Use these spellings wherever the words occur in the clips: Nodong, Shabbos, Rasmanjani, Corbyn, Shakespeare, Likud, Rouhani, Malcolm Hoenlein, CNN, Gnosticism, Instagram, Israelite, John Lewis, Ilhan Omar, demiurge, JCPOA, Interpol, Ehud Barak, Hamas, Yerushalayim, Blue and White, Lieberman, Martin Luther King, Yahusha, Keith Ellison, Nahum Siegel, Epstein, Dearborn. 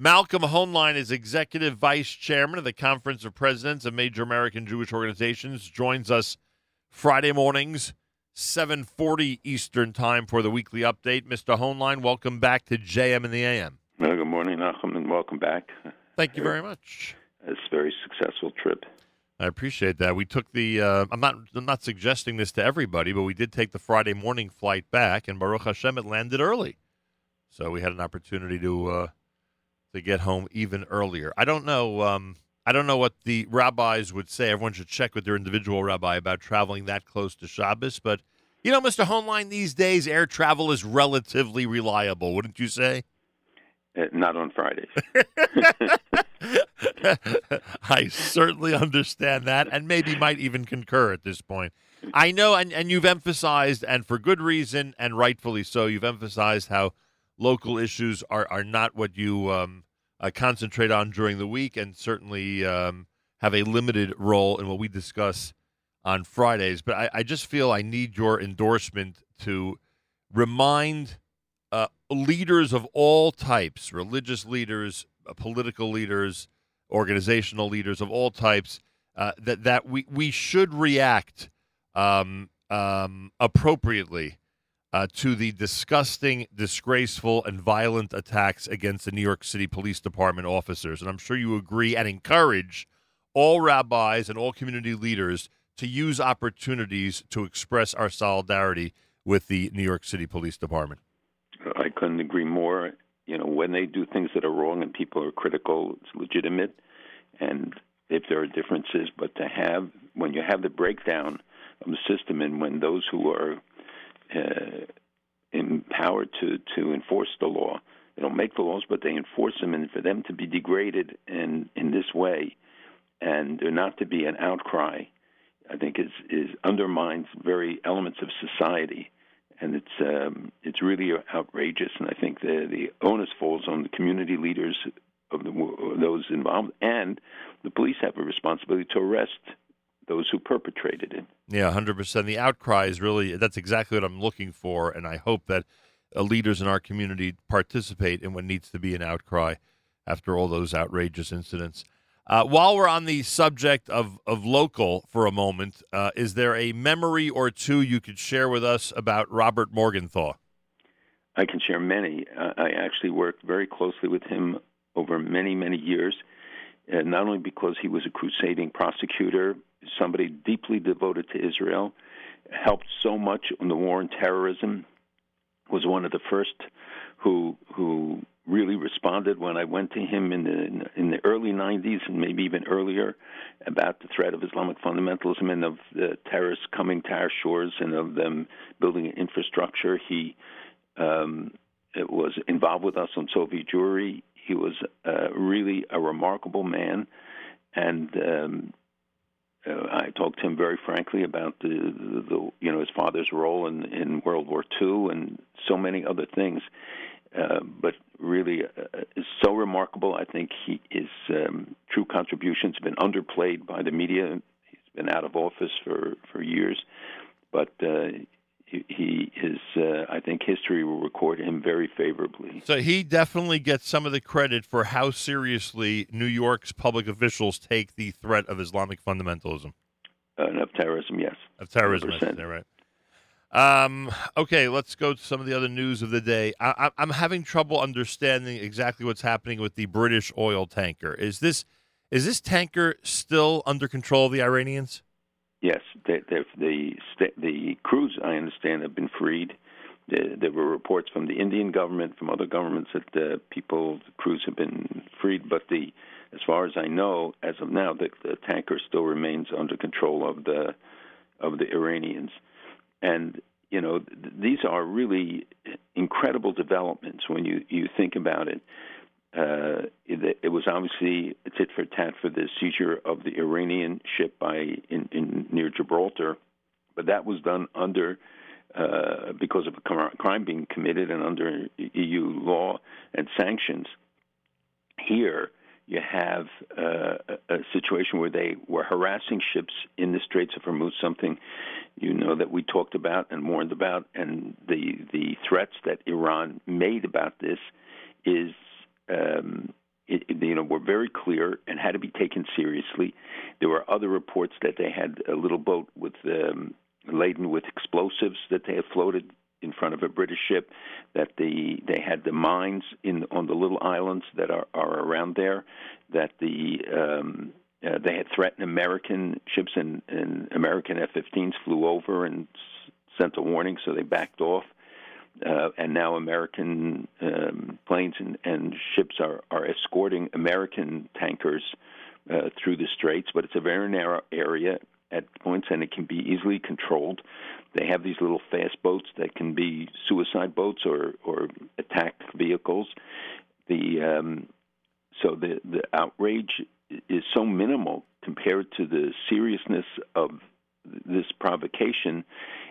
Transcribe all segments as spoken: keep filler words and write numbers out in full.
Malcolm Hoenlein is Executive Vice Chairman of the Conference of Presidents of Major American Jewish Organizations. Joins us Friday mornings, seven forty Eastern Time for the weekly update. Mister Hoenlein, welcome back to J M and the A M. Well, good morning, Nachum, and welcome back. Thank you very much. It's a very successful trip. I appreciate that. We took the, uh, I'm not I'm not suggesting this to everybody, but we did take the Friday morning flight back, and Baruch Hashem, it landed early. So we had an opportunity to uh, to get home even earlier. I don't know. Um, I don't know what the rabbis would say. Everyone should check with their individual rabbi about traveling that close to Shabbos. But you know, Mister Hoenlein, these days air travel is relatively reliable, wouldn't you say? Uh, not on Fridays. I certainly understand that, and maybe might even concur at this point. I know, and, and you've emphasized, and for good reason, and rightfully so, you've emphasized how local issues are, are not what you um, uh, concentrate on during the week, and certainly um, have a limited role in what we discuss on Fridays. But I, I just feel I need your endorsement to remind uh, leaders of all types, religious leaders, uh, political leaders, organizational leaders of all types, uh, that, that we, we should react um, um, appropriately Uh, to the disgusting, disgraceful, and violent attacks against the New York City Police Department officers. And I'm sure you agree and encourage all rabbis and all community leaders to use opportunities to express our solidarity with the New York City Police Department. I couldn't agree more. You know, when they do things that are wrong and people are critical, it's legitimate. And if there are differences, but to have, when you have the breakdown of the system and when those who are Uh, empowered to, to enforce the law. They don't make the laws, but they enforce them, and for them to be degraded in, in this way and there not to be an outcry, I think is, is undermines very elements of society, and it's um, it's really outrageous, and I think the, the onus falls on the community leaders of the, those involved, and the police have a responsibility to arrest those who perpetrated it. Yeah, one hundred percent. The outcry is really, that's exactly what I'm looking for, and I hope that uh, leaders in our community participate in what needs to be an outcry after all those outrageous incidents. Uh, while we're on the subject of, of local for a moment, uh, is there a memory or two you could share with us about Robert Morgenthau? I can share many. Uh, I actually worked very closely with him over many, many years, uh, not only because he was a crusading prosecutor, somebody deeply devoted to Israel, helped so much on the war on terrorism, was one of the first who who really responded when I went to him in the in the early nineties and maybe even earlier about the threat of Islamic fundamentalism and of the terrorists coming to our shores and of them building infrastructure. He um, it was involved with us on Soviet Jewry. He was uh, really a remarkable man, and um Uh, I talked to him very frankly about the, the, the you know, his father's role in, in World War Two and so many other things, uh, but really uh, is so remarkable. I think he, his um, true contributions have been underplayed by the media. He's been out of office for, for years, but uh, he, he is. Uh, I think history will record him very favorably. So he definitely gets some of the credit for how seriously New York's public officials take the threat of Islamic fundamentalism. Uh, and of terrorism, yes. Of terrorism, I think, right. Um, okay, let's go to some of the other news of the day. I, I'm having trouble understanding exactly what's happening with the British oil tanker. Is this is this tanker still under control of the Iranians? Yes, the the the crews, I understand, have been freed. There were reports from the Indian government, from other governments, that the people, the crews, have been freed. But the, as far as I know, as of now, the, the tanker still remains under control of the of the Iranians. And you know, these are really incredible developments when you, you think about it. Uh, it, it was obviously a tit for tat for the seizure of the Iranian ship by in, in near Gibraltar, but that was done under uh, because of a crime being committed and under E U law and sanctions. Here you have uh, a situation where they were harassing ships in the Straits of Hormuz, something you know that we talked about and warned about, and the the threats that Iran made about this is. Um, you know, were very clear and had to be taken seriously. There were other reports that they had a little boat with um, laden with explosives that they had floated in front of a British ship, that the they had the mines in on the little islands that are, are around there, that the um, uh, they had threatened American ships, and, and American F fifteens flew over and s- sent a warning, so they backed off. Uh, and now American um, planes and, and ships are, are escorting American tankers uh, through the straits, but it's a very narrow area at points, and it can be easily controlled. They have these little fast boats that can be suicide boats or, or attack vehicles. The um, so the, the outrage is so minimal compared to the seriousness of this provocation.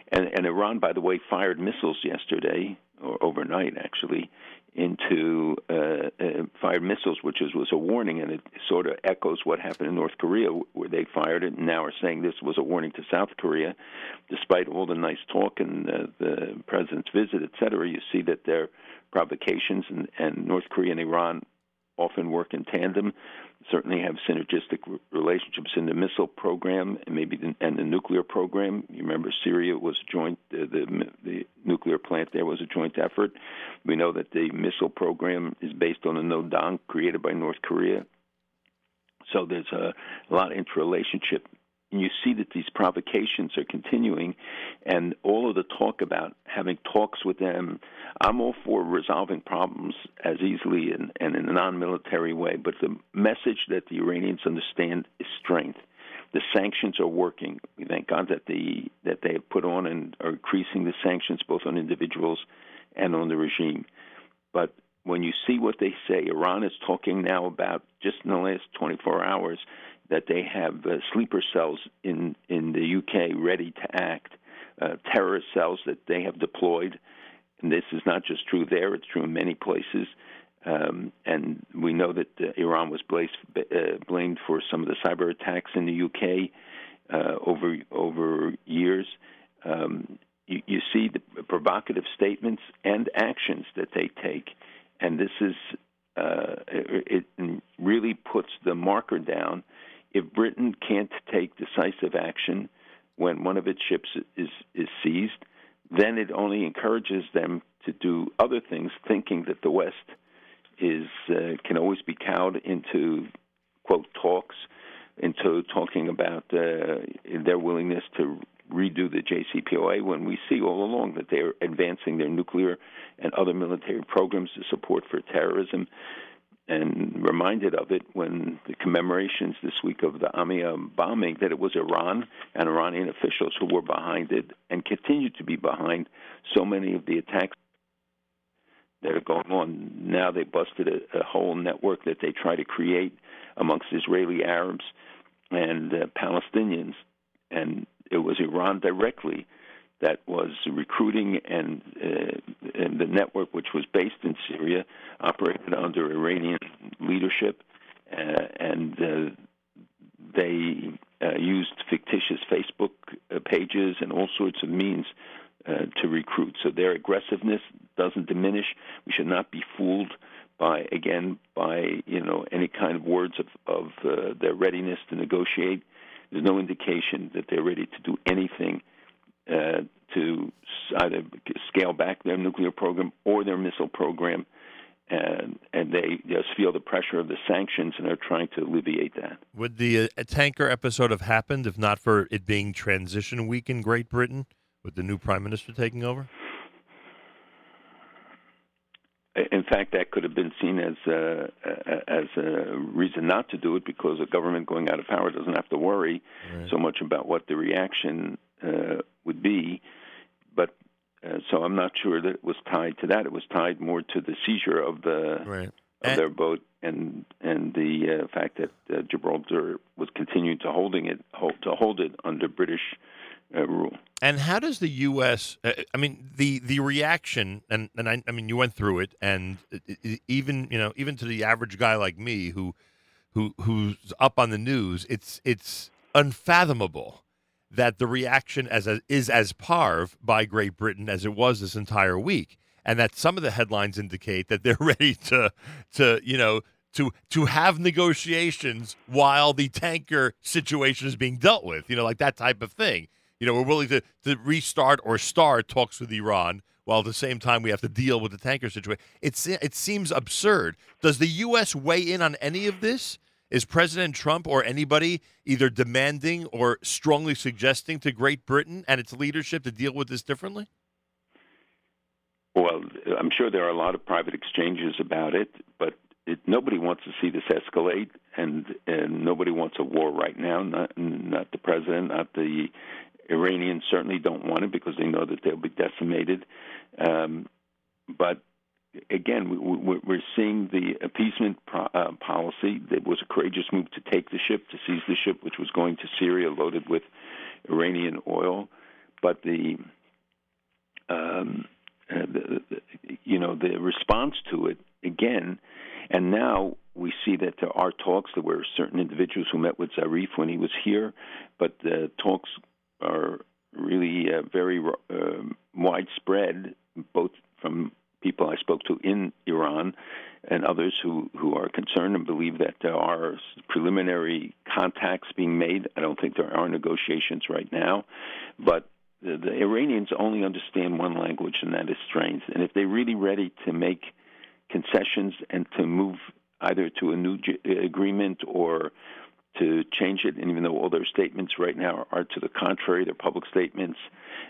And, and Iran, by the way, fired missiles yesterday, or overnight actually, into uh, uh, fired missiles, which is, was a warning, and it sort of echoes what happened in North Korea, where they fired it and now are saying this was a warning to South Korea. Despite all the nice talk and uh, the president's visit, et cetera, you see that their provocations and, and North Korea and Iran often work in tandem, certainly have synergistic relationships in the missile program and maybe the, and the nuclear program. You remember Syria was joint, uh, the, the nuclear plant there was a joint effort. We know that the missile program is based on a nodong created by North Korea. So there's a, a lot of interrelationship. And you see that these provocations are continuing, and all of the talk about having talks with them. I'm all for resolving problems as easily and, and in a non-military way, but the message that the Iranians understand is strength. The sanctions are working. We thank God that the that they have put on and are increasing the sanctions both on individuals and on the regime. But when you see what they say, Iran is talking now about, just in the last twenty-four hours, that they have uh, sleeper cells in, in the U K ready to act, uh, terrorist cells that they have deployed. And this is not just true there, it's true in many places. Um, and we know that uh, Iran was blamed, uh, blamed for some of the cyber attacks in the U K uh, over over years. Um, you, you see the provocative statements and actions that they take. And this is uh, it, it really puts the marker down. If Britain can't take decisive action when one of its ships is, is seized, then it only encourages them to do other things, thinking that the West is uh, can always be cowed into, quote, talks, into talking about uh, their willingness to redo the J C P O A, when we see all along that they're advancing their nuclear and other military programs to support for terrorism. And reminded of it when the commemorations this week of the AMIA bombing, that it was Iran and Iranian officials who were behind it and continue to be behind so many of the attacks that are going on. Now they busted a, a whole network that they try to create amongst Israeli Arabs and uh, Palestinians. And it was Iran directly that was recruiting, and, uh, and the network, which was based in Syria, operated under Iranian leadership, uh, and uh, they uh, used fictitious Facebook uh, pages and all sorts of means uh, to recruit. So their aggressiveness doesn't diminish. We should not be fooled by, again, by you know any kind of words of, of uh, their readiness to negotiate. There's no indication that they're ready to do anything Uh, to either scale back their nuclear program or their missile program, and, and they just feel the pressure of the sanctions and are trying to alleviate that. Would the uh, tanker episode have happened if not for it being transition week in Great Britain, with the new prime minister taking over? In fact, that could have been seen as a, as a reason not to do it, because a government going out of power doesn't have to worry right. so much about what the reaction Uh, would be, but uh, so I'm not sure that it was tied to that. It was tied more to the seizure of the right. of and, their boat and and the uh, fact that uh, Gibraltar was continuing to holding it hold, to hold it under British uh, rule. And how does the U S Uh, I mean, the the reaction, and and I, I mean, you went through it, and even you know, even to the average guy like me who who who's up on the news, it's it's unfathomable that the reaction as a, is as parve by Great Britain as it was this entire week, and that some of the headlines indicate that they're ready to, to you know, to to have negotiations while the tanker situation is being dealt with, you know, like that type of thing. You know, we're willing to, to restart or start talks with Iran while at the same time we have to deal with the tanker situation. It's, it seems absurd. Does the U S weigh in on any of this? Is President Trump or anybody either demanding or strongly suggesting to Great Britain and its leadership to deal with this differently? Well, I'm sure there are a lot of private exchanges about it, but it, nobody wants to see this escalate, and, and nobody wants a war right now, not, not the president, not the Iranians certainly don't want it because they know that they'll be decimated. Um, but again, we, we're seeing the appeasement pro, uh, policy. There was a courageous move to take the ship, to seize the ship, which was going to Syria loaded with Iranian oil. But the, um, uh, the, the you know, the response to it, again, and now we see that there are talks. There were certain individuals who met with Zarif when he was here, but the talks are really uh, very uh, widespread, both from people I spoke to in Iran and others who, who are concerned and believe that there are preliminary contacts being made. I don't think there are negotiations right now, but the, the Iranians only understand one language, and that is strength. And if they're really ready to make concessions and to move either to a new j- agreement or to change it, and even though all their statements right now are to the contrary, their public statements,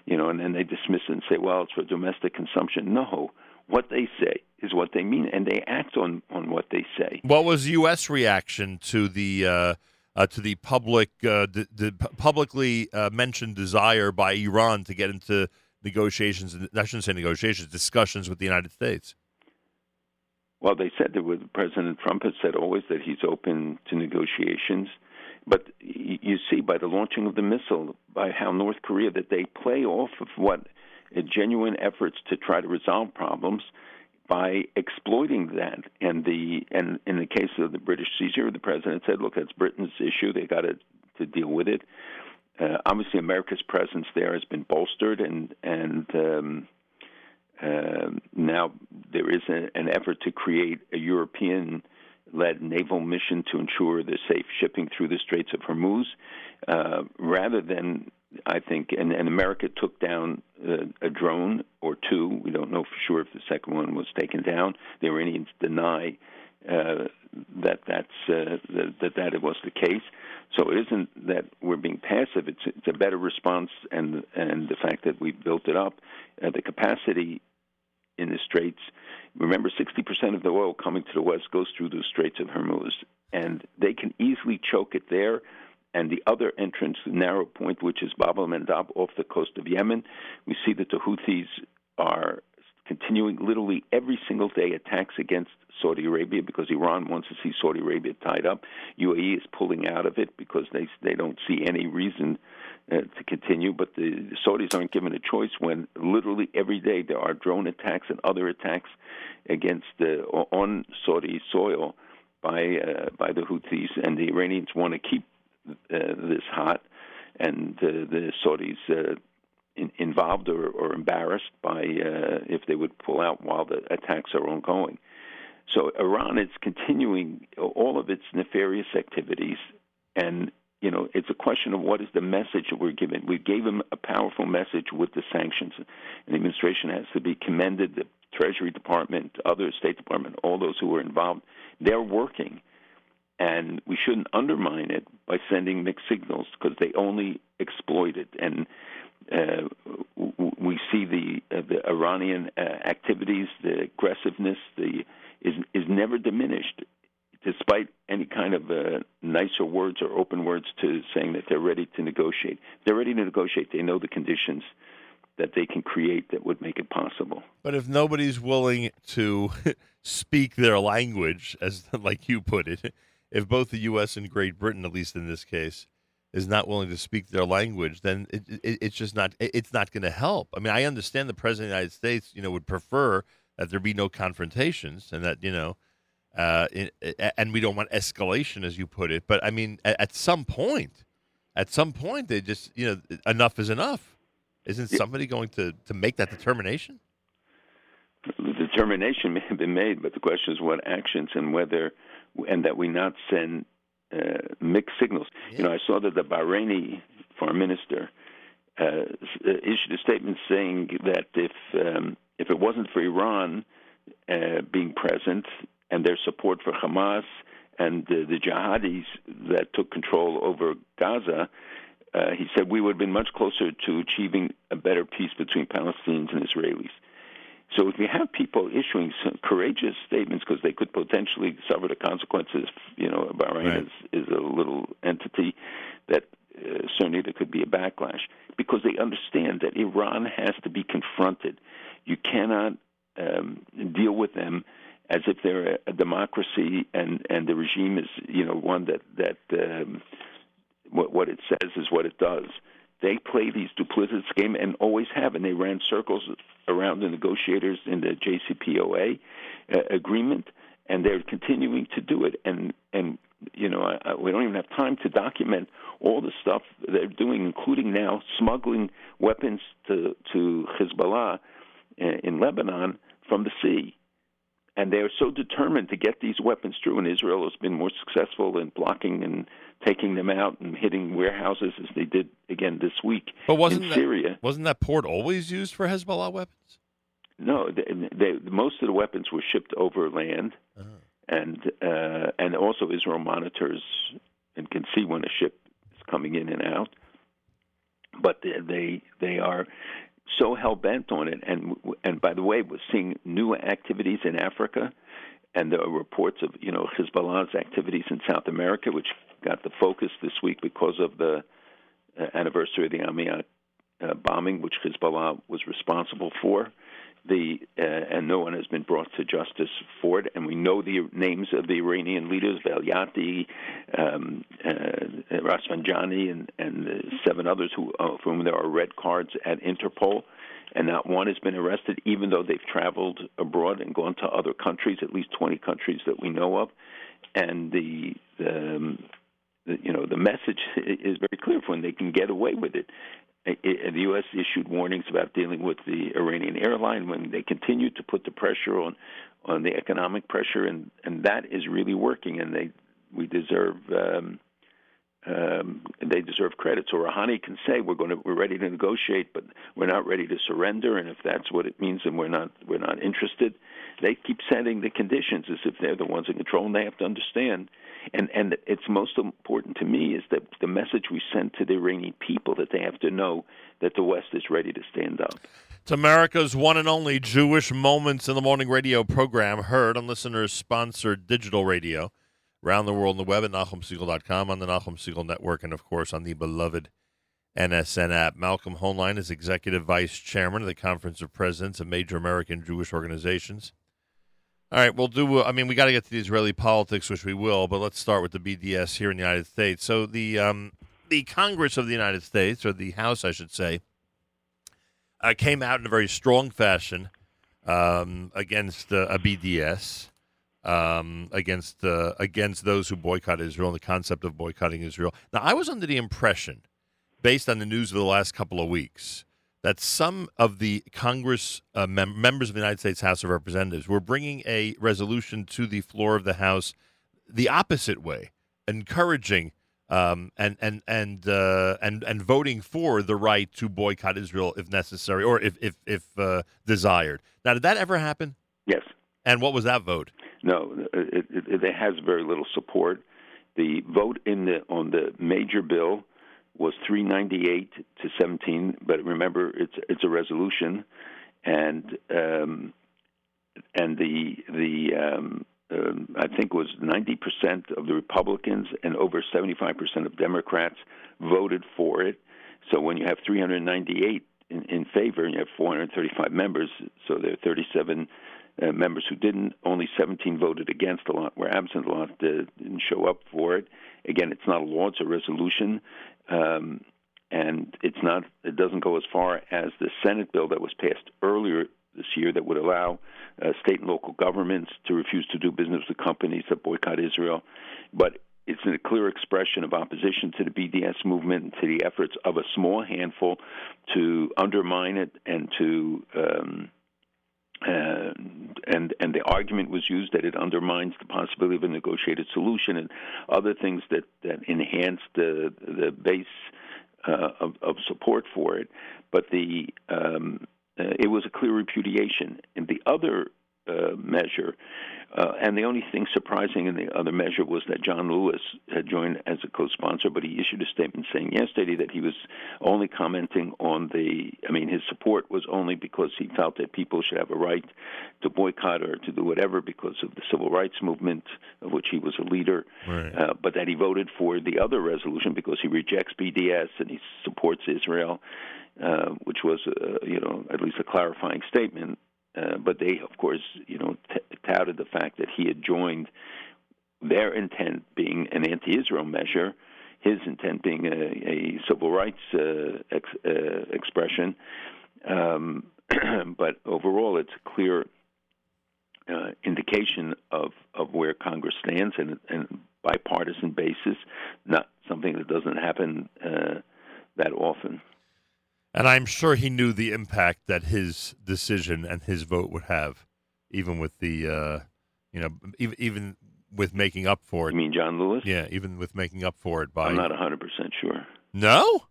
you know, and then they dismiss it and say, well, it's for domestic consumption. No, what they say is what they mean, and they act on, on what they say. What was the U S reaction to the uh, uh, to the public uh, the, the publicly uh, mentioned desire by Iran to get into negotiations? I shouldn't say negotiations, discussions with the United States. Well, they said that President Trump has said always that he's open to negotiations. But you see by the launching of the missile, by how North Korea, that they play off of what genuine efforts to try to resolve problems by exploiting that. And the and in the case of the British seizure, the president said, look, that's Britain's issue. They got to, to deal with it. Uh, obviously, America's presence there has been bolstered and and um Uh, now there is a, an effort to create a European-led naval mission to ensure the safe shipping through the Straits of Hormuz, uh, rather than, I think, and, and America took down a, a drone or two. We don't know for sure if the second one was taken down. The Iranians deny uh, that that's uh, that, that that it was the case. So it isn't that we're being passive. It's, it's a better response, and and the fact that we've built it up, uh, the capacity in the Straits. Remember, sixty percent of the oil coming to the West goes through the Straits of Hormuz, and they can easily choke it there. And the other entrance, the narrow point, which is Bab al-Mandab off the coast of Yemen, we see that the Houthis are continuing literally every single day attacks against Saudi Arabia because Iran wants to see Saudi Arabia tied up. U A E is pulling out of it because they they don't see any reason uh, to continue. But the Saudis aren't given a choice when literally every day there are drone attacks and other attacks against the, on Saudi soil by uh, by the Houthis, and the Iranians want to keep uh, this hot, and uh, the Saudis Uh, involved or, or embarrassed by uh, if they would pull out while the attacks are ongoing. So Iran is continuing all of its nefarious activities, and you know it's a question of what is the message that we're giving. We gave them a powerful message with the sanctions, and the administration has to be commended. The Treasury Department, other State Department, all those who were involved, they're working. And we shouldn't undermine it by sending mixed signals because they only exploit it. And uh, w- we see the uh, the Iranian uh, activities, the aggressiveness, the is is never diminished, despite any kind of uh, nicer words or open words to saying that they're ready to negotiate. If they're ready to negotiate. They know the conditions that they can create that would make it possible. But if nobody's willing to speak their language, as like you put it. If both the U S and Great Britain, at least in this case, is not willing to speak their language, then it, it, it's just not it, it's not going to help. I mean, I understand the president of the United States, you know, would prefer that there be no confrontations and that, you know, uh, it, it, and we don't want escalation, as you put it. But I mean, at, at some point, at some point, they just, you know, enough is enough. Isn't somebody going to, to make that determination? The determination may have been made, but the question is what actions and whether and that we not send uh, mixed signals. Yeah. You know, I saw that the Bahraini foreign minister uh, issued a statement saying that if um, if it wasn't for Iran uh, being present and their support for Hamas and the, the jihadis that took control over Gaza, uh, he said we would have been much closer to achieving a better peace between Palestinians and Israelis. So if we have people issuing some courageous statements because they could potentially suffer the consequences, you know, Bahrain right. is, is a little entity that uh, certainly there could be a backlash because they understand that Iran has to be confronted. You cannot um, deal with them as if they're a democracy and, and the regime is, you know, one that, that um, what, what it says is what it does. They play these duplicitous game and always have, and they ran circles around the negotiators in the J C P O A uh, agreement, and they're continuing to do it. And, and you know, I, I, we don't even have time to document all the stuff they're doing, including now smuggling weapons to, to Hezbollah in Lebanon from the sea. And they are so determined to get these weapons through, and Israel has been more successful in blocking and taking them out and hitting warehouses as they did again this week but wasn't in that, Syria. Wasn't that port always used for Hezbollah weapons? No, they, they, most of the weapons were shipped over land, uh-huh. and uh, and also Israel monitors and can see when a ship is coming in and out. But they they, they are so hell-bent on it, and and by the way, we're seeing new activities in Africa, and there are reports of, you know, Hezbollah's activities in South America, which got the focus this week because of the uh, anniversary of the AMIA uh, bombing, which Hezbollah was responsible for, the uh, and no one has been brought to justice for it, and we know the names of the Iranian leaders, Velayati, um, uh, Rasmanjani, and, and uh, seven others who, uh, for whom there are red cards at Interpol, and not one has been arrested, even though they've traveled abroad and gone to other countries, at least twenty countries that we know of, and the, the, the you know the message is very clear for when they can get away with it. And the U S issued warnings about dealing with the Iranian airline when they continued to put the pressure on, on the economic pressure, and, and that is really working. And they we deserve um, um, they deserve credit. So Rouhani can say we're going to we're ready to negotiate, but we're not ready to surrender. And if that's what it means, then we're not we're not interested. They keep setting the conditions as if they're the ones in control, and they have to understand. And and it's most important to me is that the message we send to the Iranian people that they have to know that the West is ready to stand up. It's America's one and only Jewish Moments in the Morning radio program, heard on listeners-sponsored digital radio, around the world on the web at Nahum Siegel dot com, on the Nahum Siegel Network, and, of course, on the beloved N S N app. Malcolm Hoenlein is Executive Vice Chairman of the Conference of Presidents of Major American Jewish Organizations. All right, we'll do. Uh, I mean, we got to get to the Israeli politics, which we will, but let's start with the B D S here in the United States. So the um, the Congress of the United States, or the House, I should say, uh, came out in a very strong fashion um, against uh, a B D S, um, against uh, against those who boycott Israel and the concept of boycotting Israel. Now, I was under the impression, based on the news of the last couple of weeks, that some of the Congress uh, mem- members of the United States House of Representatives were bringing a resolution to the floor of the House the opposite way, encouraging um, and and and uh, and and voting for the right to boycott Israel if necessary or if if, if uh, desired. Now, did that ever happen? Yes. And what was that vote? No, it, it, it has very little support. The vote in the on the major bill was three ninety-eight to seventeen, but remember, it's it's a resolution, and um, and the the um, um, I think it was ninety percent of the Republicans and over seventy-five percent of Democrats voted for it. So when you have three hundred ninety-eight in, in favor and you have four hundred thirty-five members, so there are thirty-seven uh, members who didn't, only seventeen voted against, a lot were absent, a lot didn't show up for it. Again, it's not a law, it's a resolution. Um, and it's not. It doesn't go as far as the Senate bill that was passed earlier this year that would allow uh, state and local governments to refuse to do business with companies that boycott Israel. But it's a clear expression of opposition to the B D S movement and to the efforts of a small handful to undermine it and to um, Uh, and and the argument was used that it undermines the possibility of a negotiated solution and other things that, that enhance the the base uh, of, of support for it. But the um, uh, it was a clear repudiation. And the other uh, measure, uh, and the only thing surprising in the other measure was that John Lewis had joined as a co-sponsor, but he issued a statement saying yesterday that he was only commenting on the, I mean, his support was only because he felt that people should have a right to boycott or to do whatever because of the civil rights movement, of which he was a leader, right. uh, but that he voted for the other resolution because he rejects B D S and he supports Israel, uh, which was, uh, you know, at least a clarifying statement. Uh, but they, of course, you know, t- touted the fact that he had joined, their intent being an anti-Israel measure, his intent being a, a civil rights uh, ex- uh, expression. Um, but overall, it's a clear uh, indication of, of where Congress stands and, and bipartisan basis, not something that doesn't happen uh, that often. And I'm sure he knew the impact that his decision and his vote would have, even with the, uh, you know, even, even with making up for it. You mean John Lewis? Yeah, even with making up for it by. I'm not one hundred percent sure. No?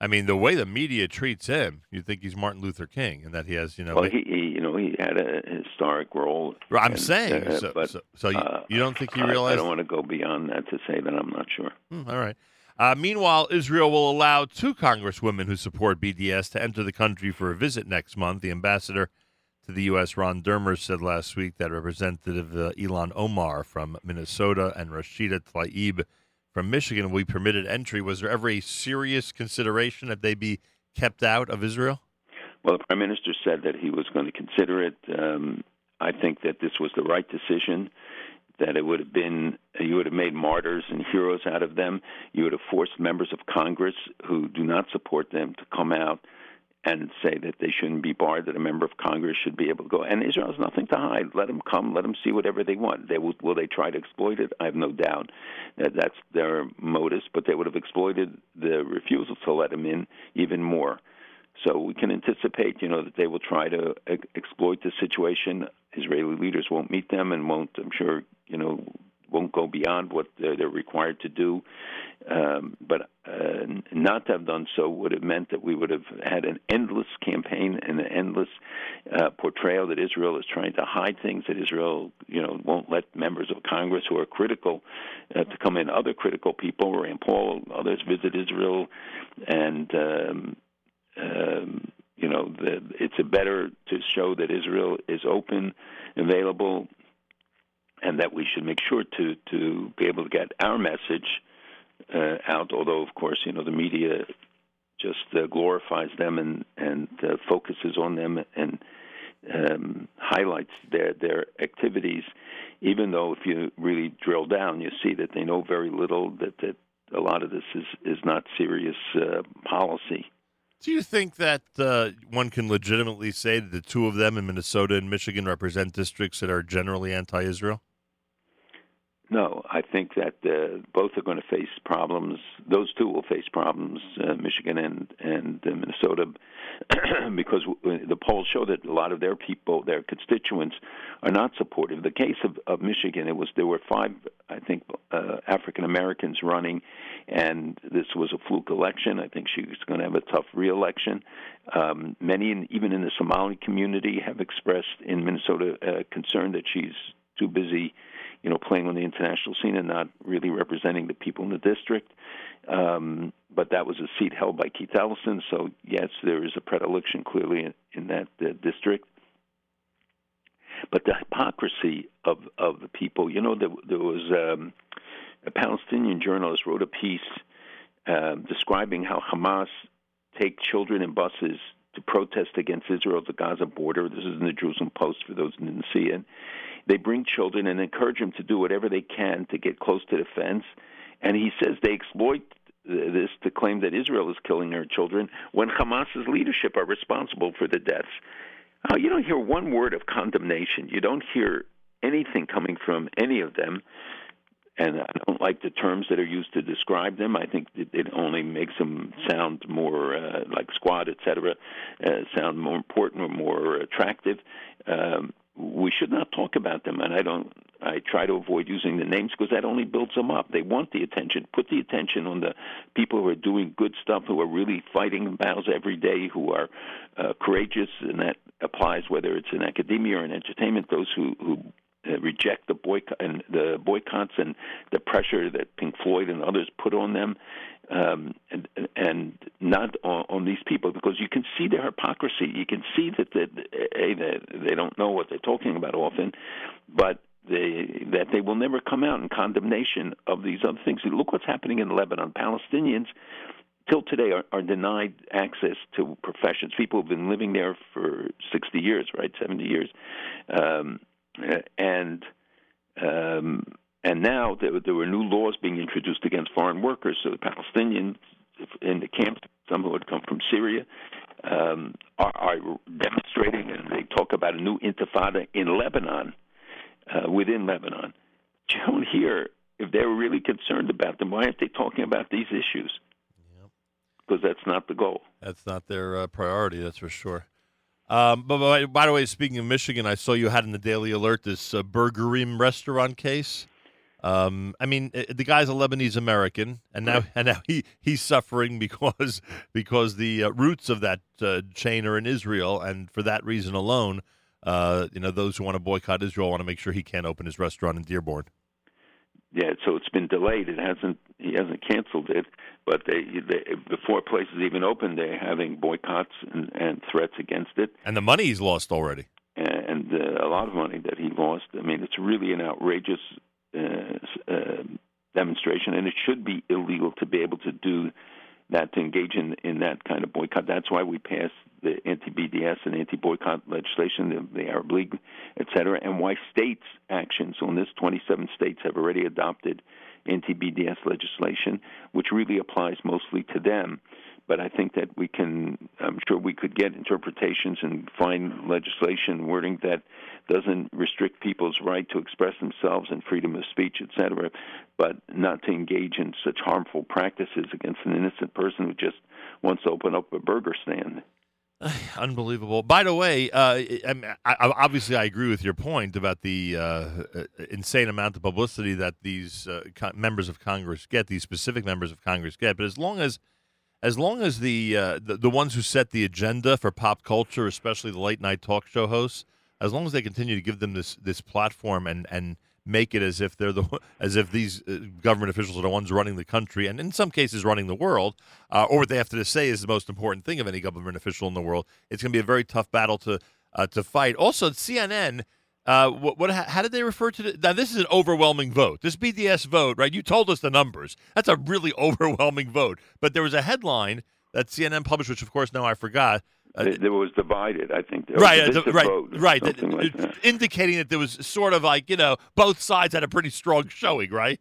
I mean, the way the media treats him, you'd think he's Martin Luther King and that he has, you know. Well, he, he you know, he had a historic role. I'm and, saying. Uh, so but, so, so you, uh, you don't think he realized? I, I don't want to go beyond that to say that I'm not sure. Hmm, all right. Uh, meanwhile, Israel will allow two congresswomen who support B D S to enter the country for a visit next month. The ambassador to the U S, Ron Dermer, said last week that Representative uh, Ilhan Omar from Minnesota and Rashida Tlaib from Michigan will be permitted entry. Was there ever a serious consideration that they be kept out of Israel? Well, the prime minister said that he was going to consider it. Um, I think that this was the right decision. That it would have been, you would have made martyrs and heroes out of them. You would have forced members of Congress who do not support them to come out and say that they shouldn't be barred, that a member of Congress should be able to go. And Israel has nothing to hide. Let them come. Let them see whatever they want. They will, will they try to exploit it? I have no doubt that that's their modus, but they would have exploited the refusal to let them in even more. So we can anticipate, you know, that they will try to ex- exploit the situation. Israeli leaders won't meet them and won't, I'm sure, you know, won't go beyond what they're, they're required to do. Um, but uh, not to have done so would have meant that we would have had an endless campaign and an endless uh, portrayal that Israel is trying to hide things, that Israel, you know, won't let members of Congress who are critical uh, to come in. Other critical people, Rand Paul, others visit Israel, and um, Um, you know, the, it's a better to show that Israel is open, available, and that we should make sure to, to be able to get our message uh, out, although, of course, you know, the media just uh, glorifies them and, and uh, focuses on them and um, highlights their, their activities, even though if you really drill down, you see that they know very little, that, that a lot of this is, is not serious uh, policy. Do you think that uh, one can legitimately say that the two of them in Minnesota and Michigan represent districts that are generally anti-Israel? No, I think that uh, both are going to face problems. Those two will face problems, uh, Michigan and, and uh, Minnesota, because w- the polls show that a lot of their people, their constituents, are not supportive. The case of, of Michigan, it was there were five, I think, uh, African Americans running, and this was a fluke election. I think she's going to have a tough re-election. Um, many, in, even in the Somali community, have expressed in Minnesota uh, concern that she's too busy, you know, playing on the international scene and not really representing the people in the district. Um, but that was a seat held by Keith Ellison, so yes, there is a predilection clearly in, in that uh, district. But the hypocrisy of, of the people, you know, there, there was um, a Palestinian journalist wrote a piece uh, describing how Hamas take children in buses to protest against Israel at the Gaza border. This is in the Jerusalem Post for those who didn't see it. They bring children and encourage them to do whatever they can to get close to the fence. And he says they exploit this to claim that Israel is killing their children when Hamas's leadership are responsible for the deaths. Uh, you don't hear one word of condemnation. You don't hear anything coming from any of them. And I don't like the terms that are used to describe them. I think that it only makes them sound more uh, like squad, et cetera, uh, sound more important or more attractive. Um, we should not talk about them, and I don't. I try to avoid using the names because that only builds them up. They want the attention. Put the attention on the people who are doing good stuff, who are really fighting battles every day, who are uh, courageous, and that applies whether it's in academia or in entertainment. Those who, who reject the boycott and the boycotts and the pressure that Pink Floyd and others put on them, um, and, and not on, on these people, because you can see their hypocrisy. You can see that the, a, they don't know what they're talking about often, but they, that they will never come out in condemnation of these other things. Look what's happening in Lebanon. Palestinians, till today, are, are denied access to professions. People have been living there for sixty years, right, seventy years. Um, Uh, and um, and now there, there were new laws being introduced against foreign workers. So the Palestinians in the camps, some who had come from Syria, um, are, are demonstrating, and they talk about a new intifada in Lebanon, uh, within Lebanon. You don't hear, if they were really concerned about them, why aren't they talking about these issues? Because that's not the goal. That's not their uh, priority, that's for sure. Um, but by, by the way, speaking of Michigan, I saw you had in the Daily Alert this uh, Burgerim restaurant case. Um, I mean, the guy's a Lebanese American, and now and now he, he's suffering because because the uh, roots of that uh, chain are in Israel, and for that reason alone, uh, you know, those who want to boycott Israel want to make sure he can't open his restaurant in Dearborn. Yeah, so it's been delayed. It hasn't. He hasn't canceled it, but they, they before places even open, they're having boycotts and, and threats against it. And the money he's lost already, and, and uh, a lot of money that he lost. I mean, it's really an outrageous uh, uh, demonstration, and it should be illegal to be able to do that, to engage in in that kind of boycott. That's why we passed the anti-B D S and anti-boycott legislation, the, the Arab League, et cetera, and why states' actions on this, twenty-seven states have already adopted anti-B D S legislation, which really applies mostly to them. But I think that we can, I'm sure we could get interpretations and find legislation wording that doesn't restrict people's right to express themselves and freedom of speech, et cetera, but not to engage in such harmful practices against an innocent person who just wants to open up a burger stand. Unbelievable. By the way, uh, I, I, obviously I agree with your point about the uh, insane amount of publicity that these uh, co- members of Congress get, these specific members of Congress get. But as long as, as long as the, uh, the the ones who set the agenda for pop culture, especially the late night talk show hosts, as long as they continue to give them this this platform and and make it as if they're the as if these government officials are the ones running the country, and in some cases running the world, uh, or what they have to say is the most important thing of any government official in the world. It's going to be a very tough battle to uh, to fight. Also, C N N, uh, what, what how did they refer to it? Now, this is an overwhelming vote. This B D S vote, right? You told us the numbers. That's a really overwhelming vote. But there was a headline that C N N published, which of course now I forgot. Uh, there was divided, I think. There was right, uh, right, right. That, like that. Indicating that there was sort of like, you know, both sides had a pretty strong showing, right?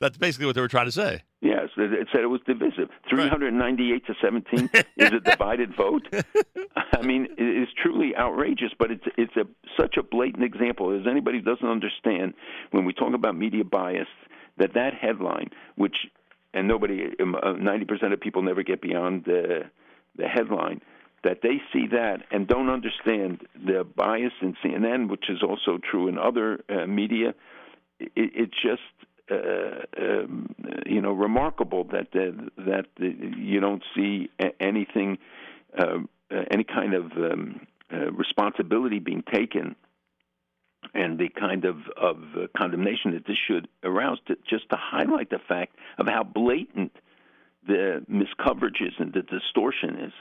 That's basically what they were trying to say. Yes, it said it was divisive. three hundred ninety-eight right. to seventeen is a divided vote. I mean, it is truly outrageous, but it's it's a such a blatant example. As anybody who doesn't understand, when we talk about media bias, that that headline, which, and nobody, ninety percent of people never get beyond the the headline, that they see that and don't understand the bias in C N N, which is also true in other uh, media. It, it's just, uh, um, you know, remarkable that the, that the, you don't see anything, uh, any kind of um, uh, responsibility being taken, and the kind of, of uh, condemnation that this should arouse, to, just to highlight the fact of how blatant the miscoverage is and the distortion is.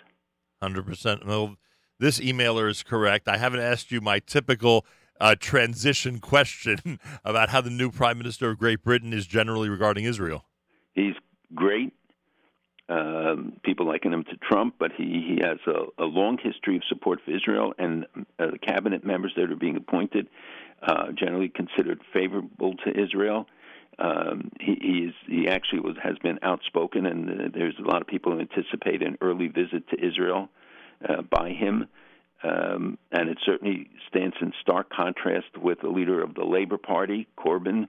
one hundred percent. Well, this emailer is correct. I haven't asked you my typical uh, transition question about how the new Prime Minister of Great Britain is generally regarding Israel. He's great. Um, people liken him to Trump, but he, he has a, a long history of support for Israel, and uh, the cabinet members that are being appointed uh, generally considered favorable to Israel. Um, he, he, is, he actually was, has been outspoken, and uh, there's a lot of people who anticipate an early visit to Israel uh, by him. Um, and it certainly stands in stark contrast with the leader of the Labor Party, Corbyn,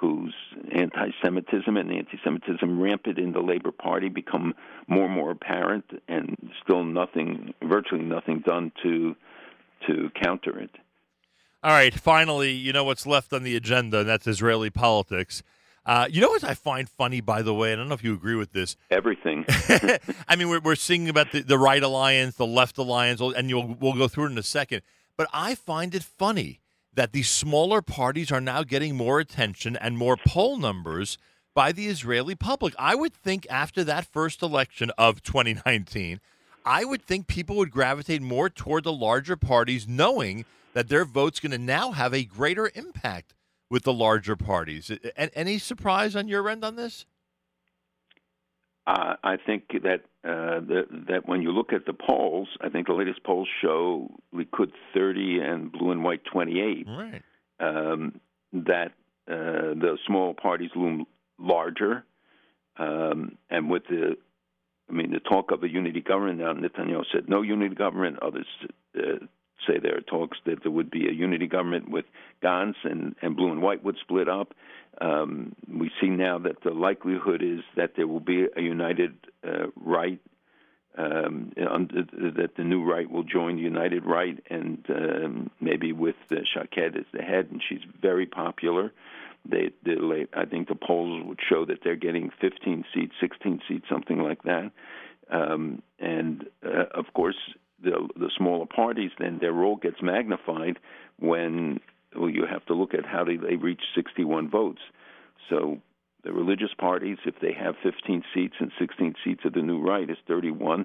whose anti-Semitism and anti-Semitism rampant in the Labor Party become more and more apparent, and still nothing, virtually nothing done to to counter it. All right, finally, you know what's left on the agenda, and that's Israeli politics. Uh, you know what I find funny, by the way, and I don't know if you agree with this. Everything. I mean, we're, we're singing about the, the right alliance, the left alliance, and you'll, we'll go through it in a second. But I find it funny that the smaller parties are now getting more attention and more poll numbers by the Israeli public. I would think after that first election of twenty nineteen, I would think people would gravitate more toward the larger parties, knowing that their vote's going to now have a greater impact with the larger parties. Any surprise on your end on this? Uh, I think that uh, the, that when you look at the polls, I think the latest polls show Likud thirty and Blue and White twenty-eight, right. um, that uh, the small parties loom larger. Um, and with the, I mean, the talk of a unity government, now Netanyahu said no unity government, others uh, say there are talks that there would be a unity government with Gantz, and, and Blue and White would split up. Um, we see now that the likelihood is that there will be a united uh, right, um, under, that the new right will join the united right, and um, maybe with uh, Shaked as the head, and she's very popular. They, I think the polls would show that they're getting fifteen seats, sixteen seats, something like that. Um, and, uh, of course, the, the smaller parties, then their role gets magnified when well, you have to look at how they, they reach sixty-one votes. So the religious parties, if they have fifteen seats and sixteen seats of the new right, is thirty-one.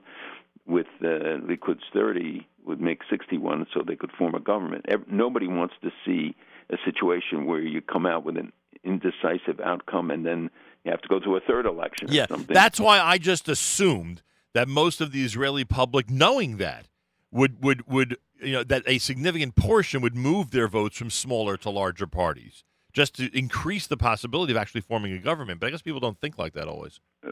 With uh, Likud's thirty, would make sixty-one, so they could form a government. Nobody wants to see a situation where you come out with an indecisive outcome and then you have to go to a third election yeah, or something. That's why I just assumed that most of the Israeli public, knowing that, would, would, would you know, that a significant portion would move their votes from smaller to larger parties, just to increase the possibility of actually forming a government. But I guess people don't think like that always. Uh,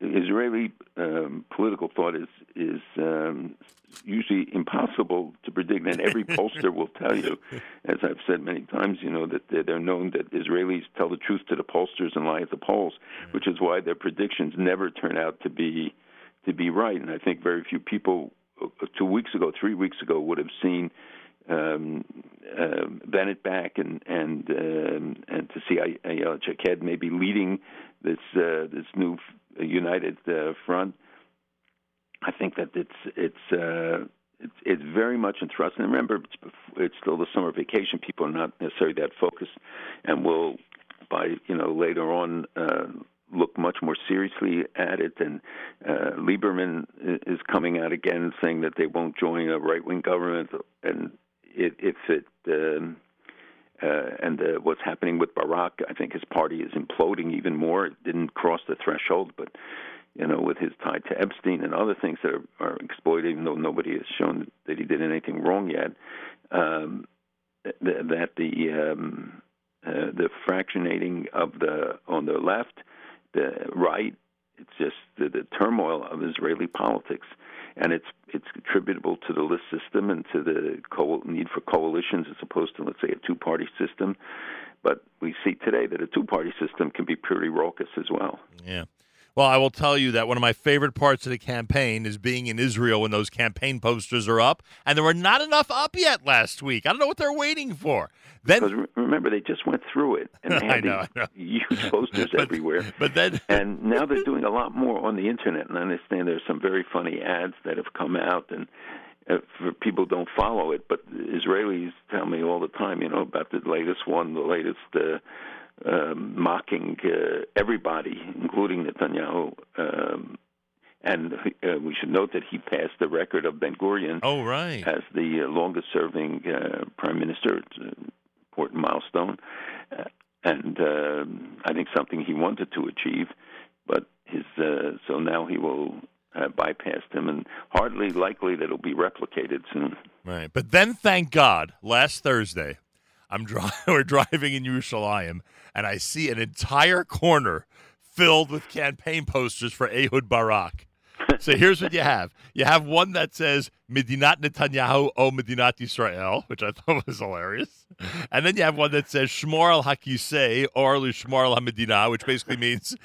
Israeli um, political thought is is um, usually impossible to predict, and every pollster will tell you, as I've said many times, you know, that they're, they're known that Israelis tell the truth to the pollsters and lie at the polls, which is why their predictions never turn out to be to be right. And I think very few people two weeks ago, three weeks ago, would have seen um, uh, Bennett back and and um, and to see I, I, uh, Shaked maybe leading this uh, this new united uh, front. I think that it's it's, uh, it's it's very much in thrust. And remember, it's, it's still the summer vacation. People are not necessarily that focused, and will by you know later on uh, look much more seriously at it. And uh, Lieberman is coming out again saying that they won't join a right wing government, and it, if it. Um, Uh, and uh, what's happening with Barak, I think his party is imploding even more. It didn't cross the threshold, but, you know, with his tie to Epstein and other things that are, are exploited, even though nobody has shown that he did anything wrong yet, um, th- that the um, uh, the fractionating of the on the left, the right, it's just the, the turmoil of Israeli politics. And it's it's attributable to the list system and to the co- need for coalitions as opposed to, let's say, a two-party system. But we see today that a two-party system can be pretty raucous as well. Yeah. Well, I will tell you that one of my favorite parts of the campaign is being in Israel when those campaign posters are up, and there were not enough up yet last week. I don't know what they're waiting for. Then, because re- remember, they just went through it, and they had I know, I know. huge posters but, everywhere. But then, and now they're doing a lot more on the internet, and I understand there's some very funny ads that have come out, and uh, for people don't follow it, but Israelis tell me all the time, you know, about the latest one, the latest. Uh, Um, mocking uh, everybody, including Netanyahu. Um, and uh, we should note that he passed the record of Ben-Gurion oh, right. as the uh, longest-serving uh, prime minister. It's an important milestone. Uh, and uh, I think something he wanted to achieve. But his uh, so now he will uh, bypass him, and hardly likely that it'll be replicated soon. Right. But then, thank God, last Thursday, I'm dri- we're driving in Yerushalayim, and I see an entire corner filled with campaign posters for Ehud Barak. So here's what you have. You have one that says Medinat Netanyahu o Medinat Yisrael, which I thought was hilarious. And then you have one that says Shmor al Hakisei or Shmor al Hamedina, which basically means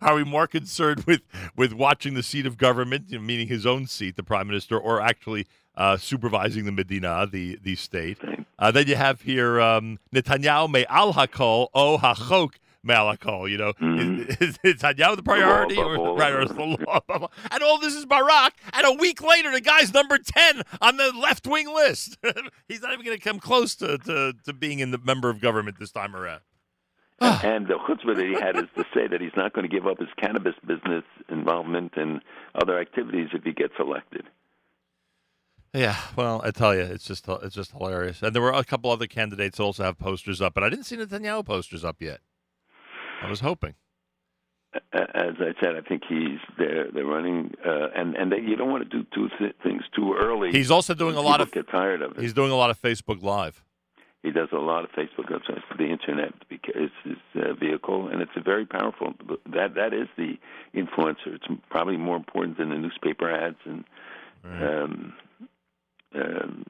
are we more concerned with, with watching the seat of government, meaning his own seat, the prime minister, or actually uh, supervising the Medina, the, the state. Uh, then you have here um, Netanyahu me al Hakol o Hachok Malakol, you know, mm-hmm. is, is, is Netanyahu the priority the law, or right, or is the law? Blah, blah. And all this is Barak, and a week later, the guy's number ten on the left-wing list. He's not even going to come close to, to, to being in the member of government this time around. And the chutzpah that he had is to say that he's not going to give up his cannabis business involvement and other activities if he gets elected. Yeah, well, I tell you, it's just it's just hilarious. And there were a couple other candidates that also have posters up, but I didn't see Netanyahu posters up yet. I was hoping. As I said, I think he's they're they're running, uh, and and they, you don't want to do two th- things too early. He's also doing a lot of get tired of it. He's doing a lot of Facebook Live. He does a lot of Facebook Live for the internet. It's his uh, vehicle, and it's a very powerful. That that is the influencer. It's probably more important than the newspaper ads, and right. um, um,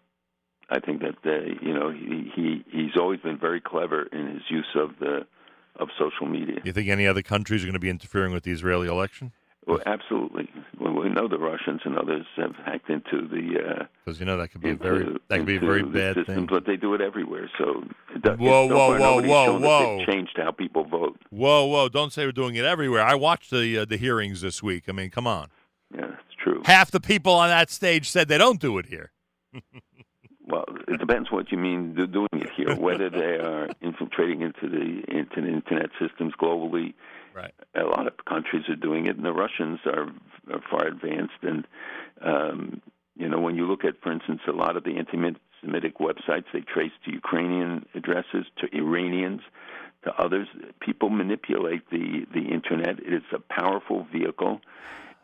I think that uh, you know he, he he's always been very clever in his use of the. Of social media. You think any other countries are going to be interfering with the Israeli election? Well, absolutely. Well, we know the Russians and others have hacked into the. Because uh, you know that could be into, a very that could be a very bad system, thing. But they do it everywhere. So it does, whoa, so whoa, whoa, whoa, whoa! Changed how people vote. Whoa, whoa! Don't say we're doing it everywhere. I watched the uh, the hearings this week. I mean, come on. Yeah, it's true. Half the people on that stage said they don't do it here. Well, it depends what you mean doing it here, whether they are infiltrating into the, into the Internet systems globally. Right. A lot of countries are doing it, and the Russians are, are far advanced. And, um, you know, when you look at, for instance, a lot of the anti-Semitic websites, they trace to Ukrainian addresses, to Iranians, to others. People manipulate the, the Internet. It is a powerful vehicle.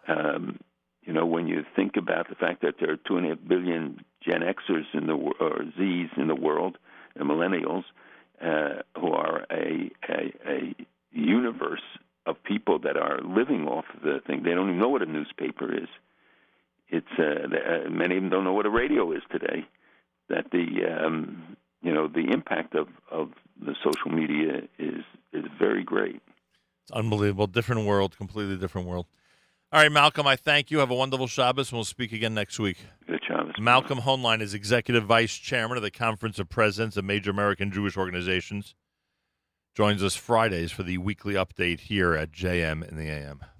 Um, you know, when you think about the fact that there are two and a half billion Gen Xers in the or Zs in the world, and millennials, uh, who are a, a a universe of people that are living off the thing. They don't even know what a newspaper is. It's uh, many of them don't know what a radio is today. That the um, you know the impact of, of the social media is is very great. It's unbelievable. Different world, completely different world. All right, Malcolm, I thank you. Have a wonderful Shabbos, and we'll speak again next week. Good Shabbos. Malcolm Hoenlein is Executive Vice Chairman of the Conference of Presidents of Major American Jewish Organizations. Joins us Fridays for the weekly update here at J M in the A M.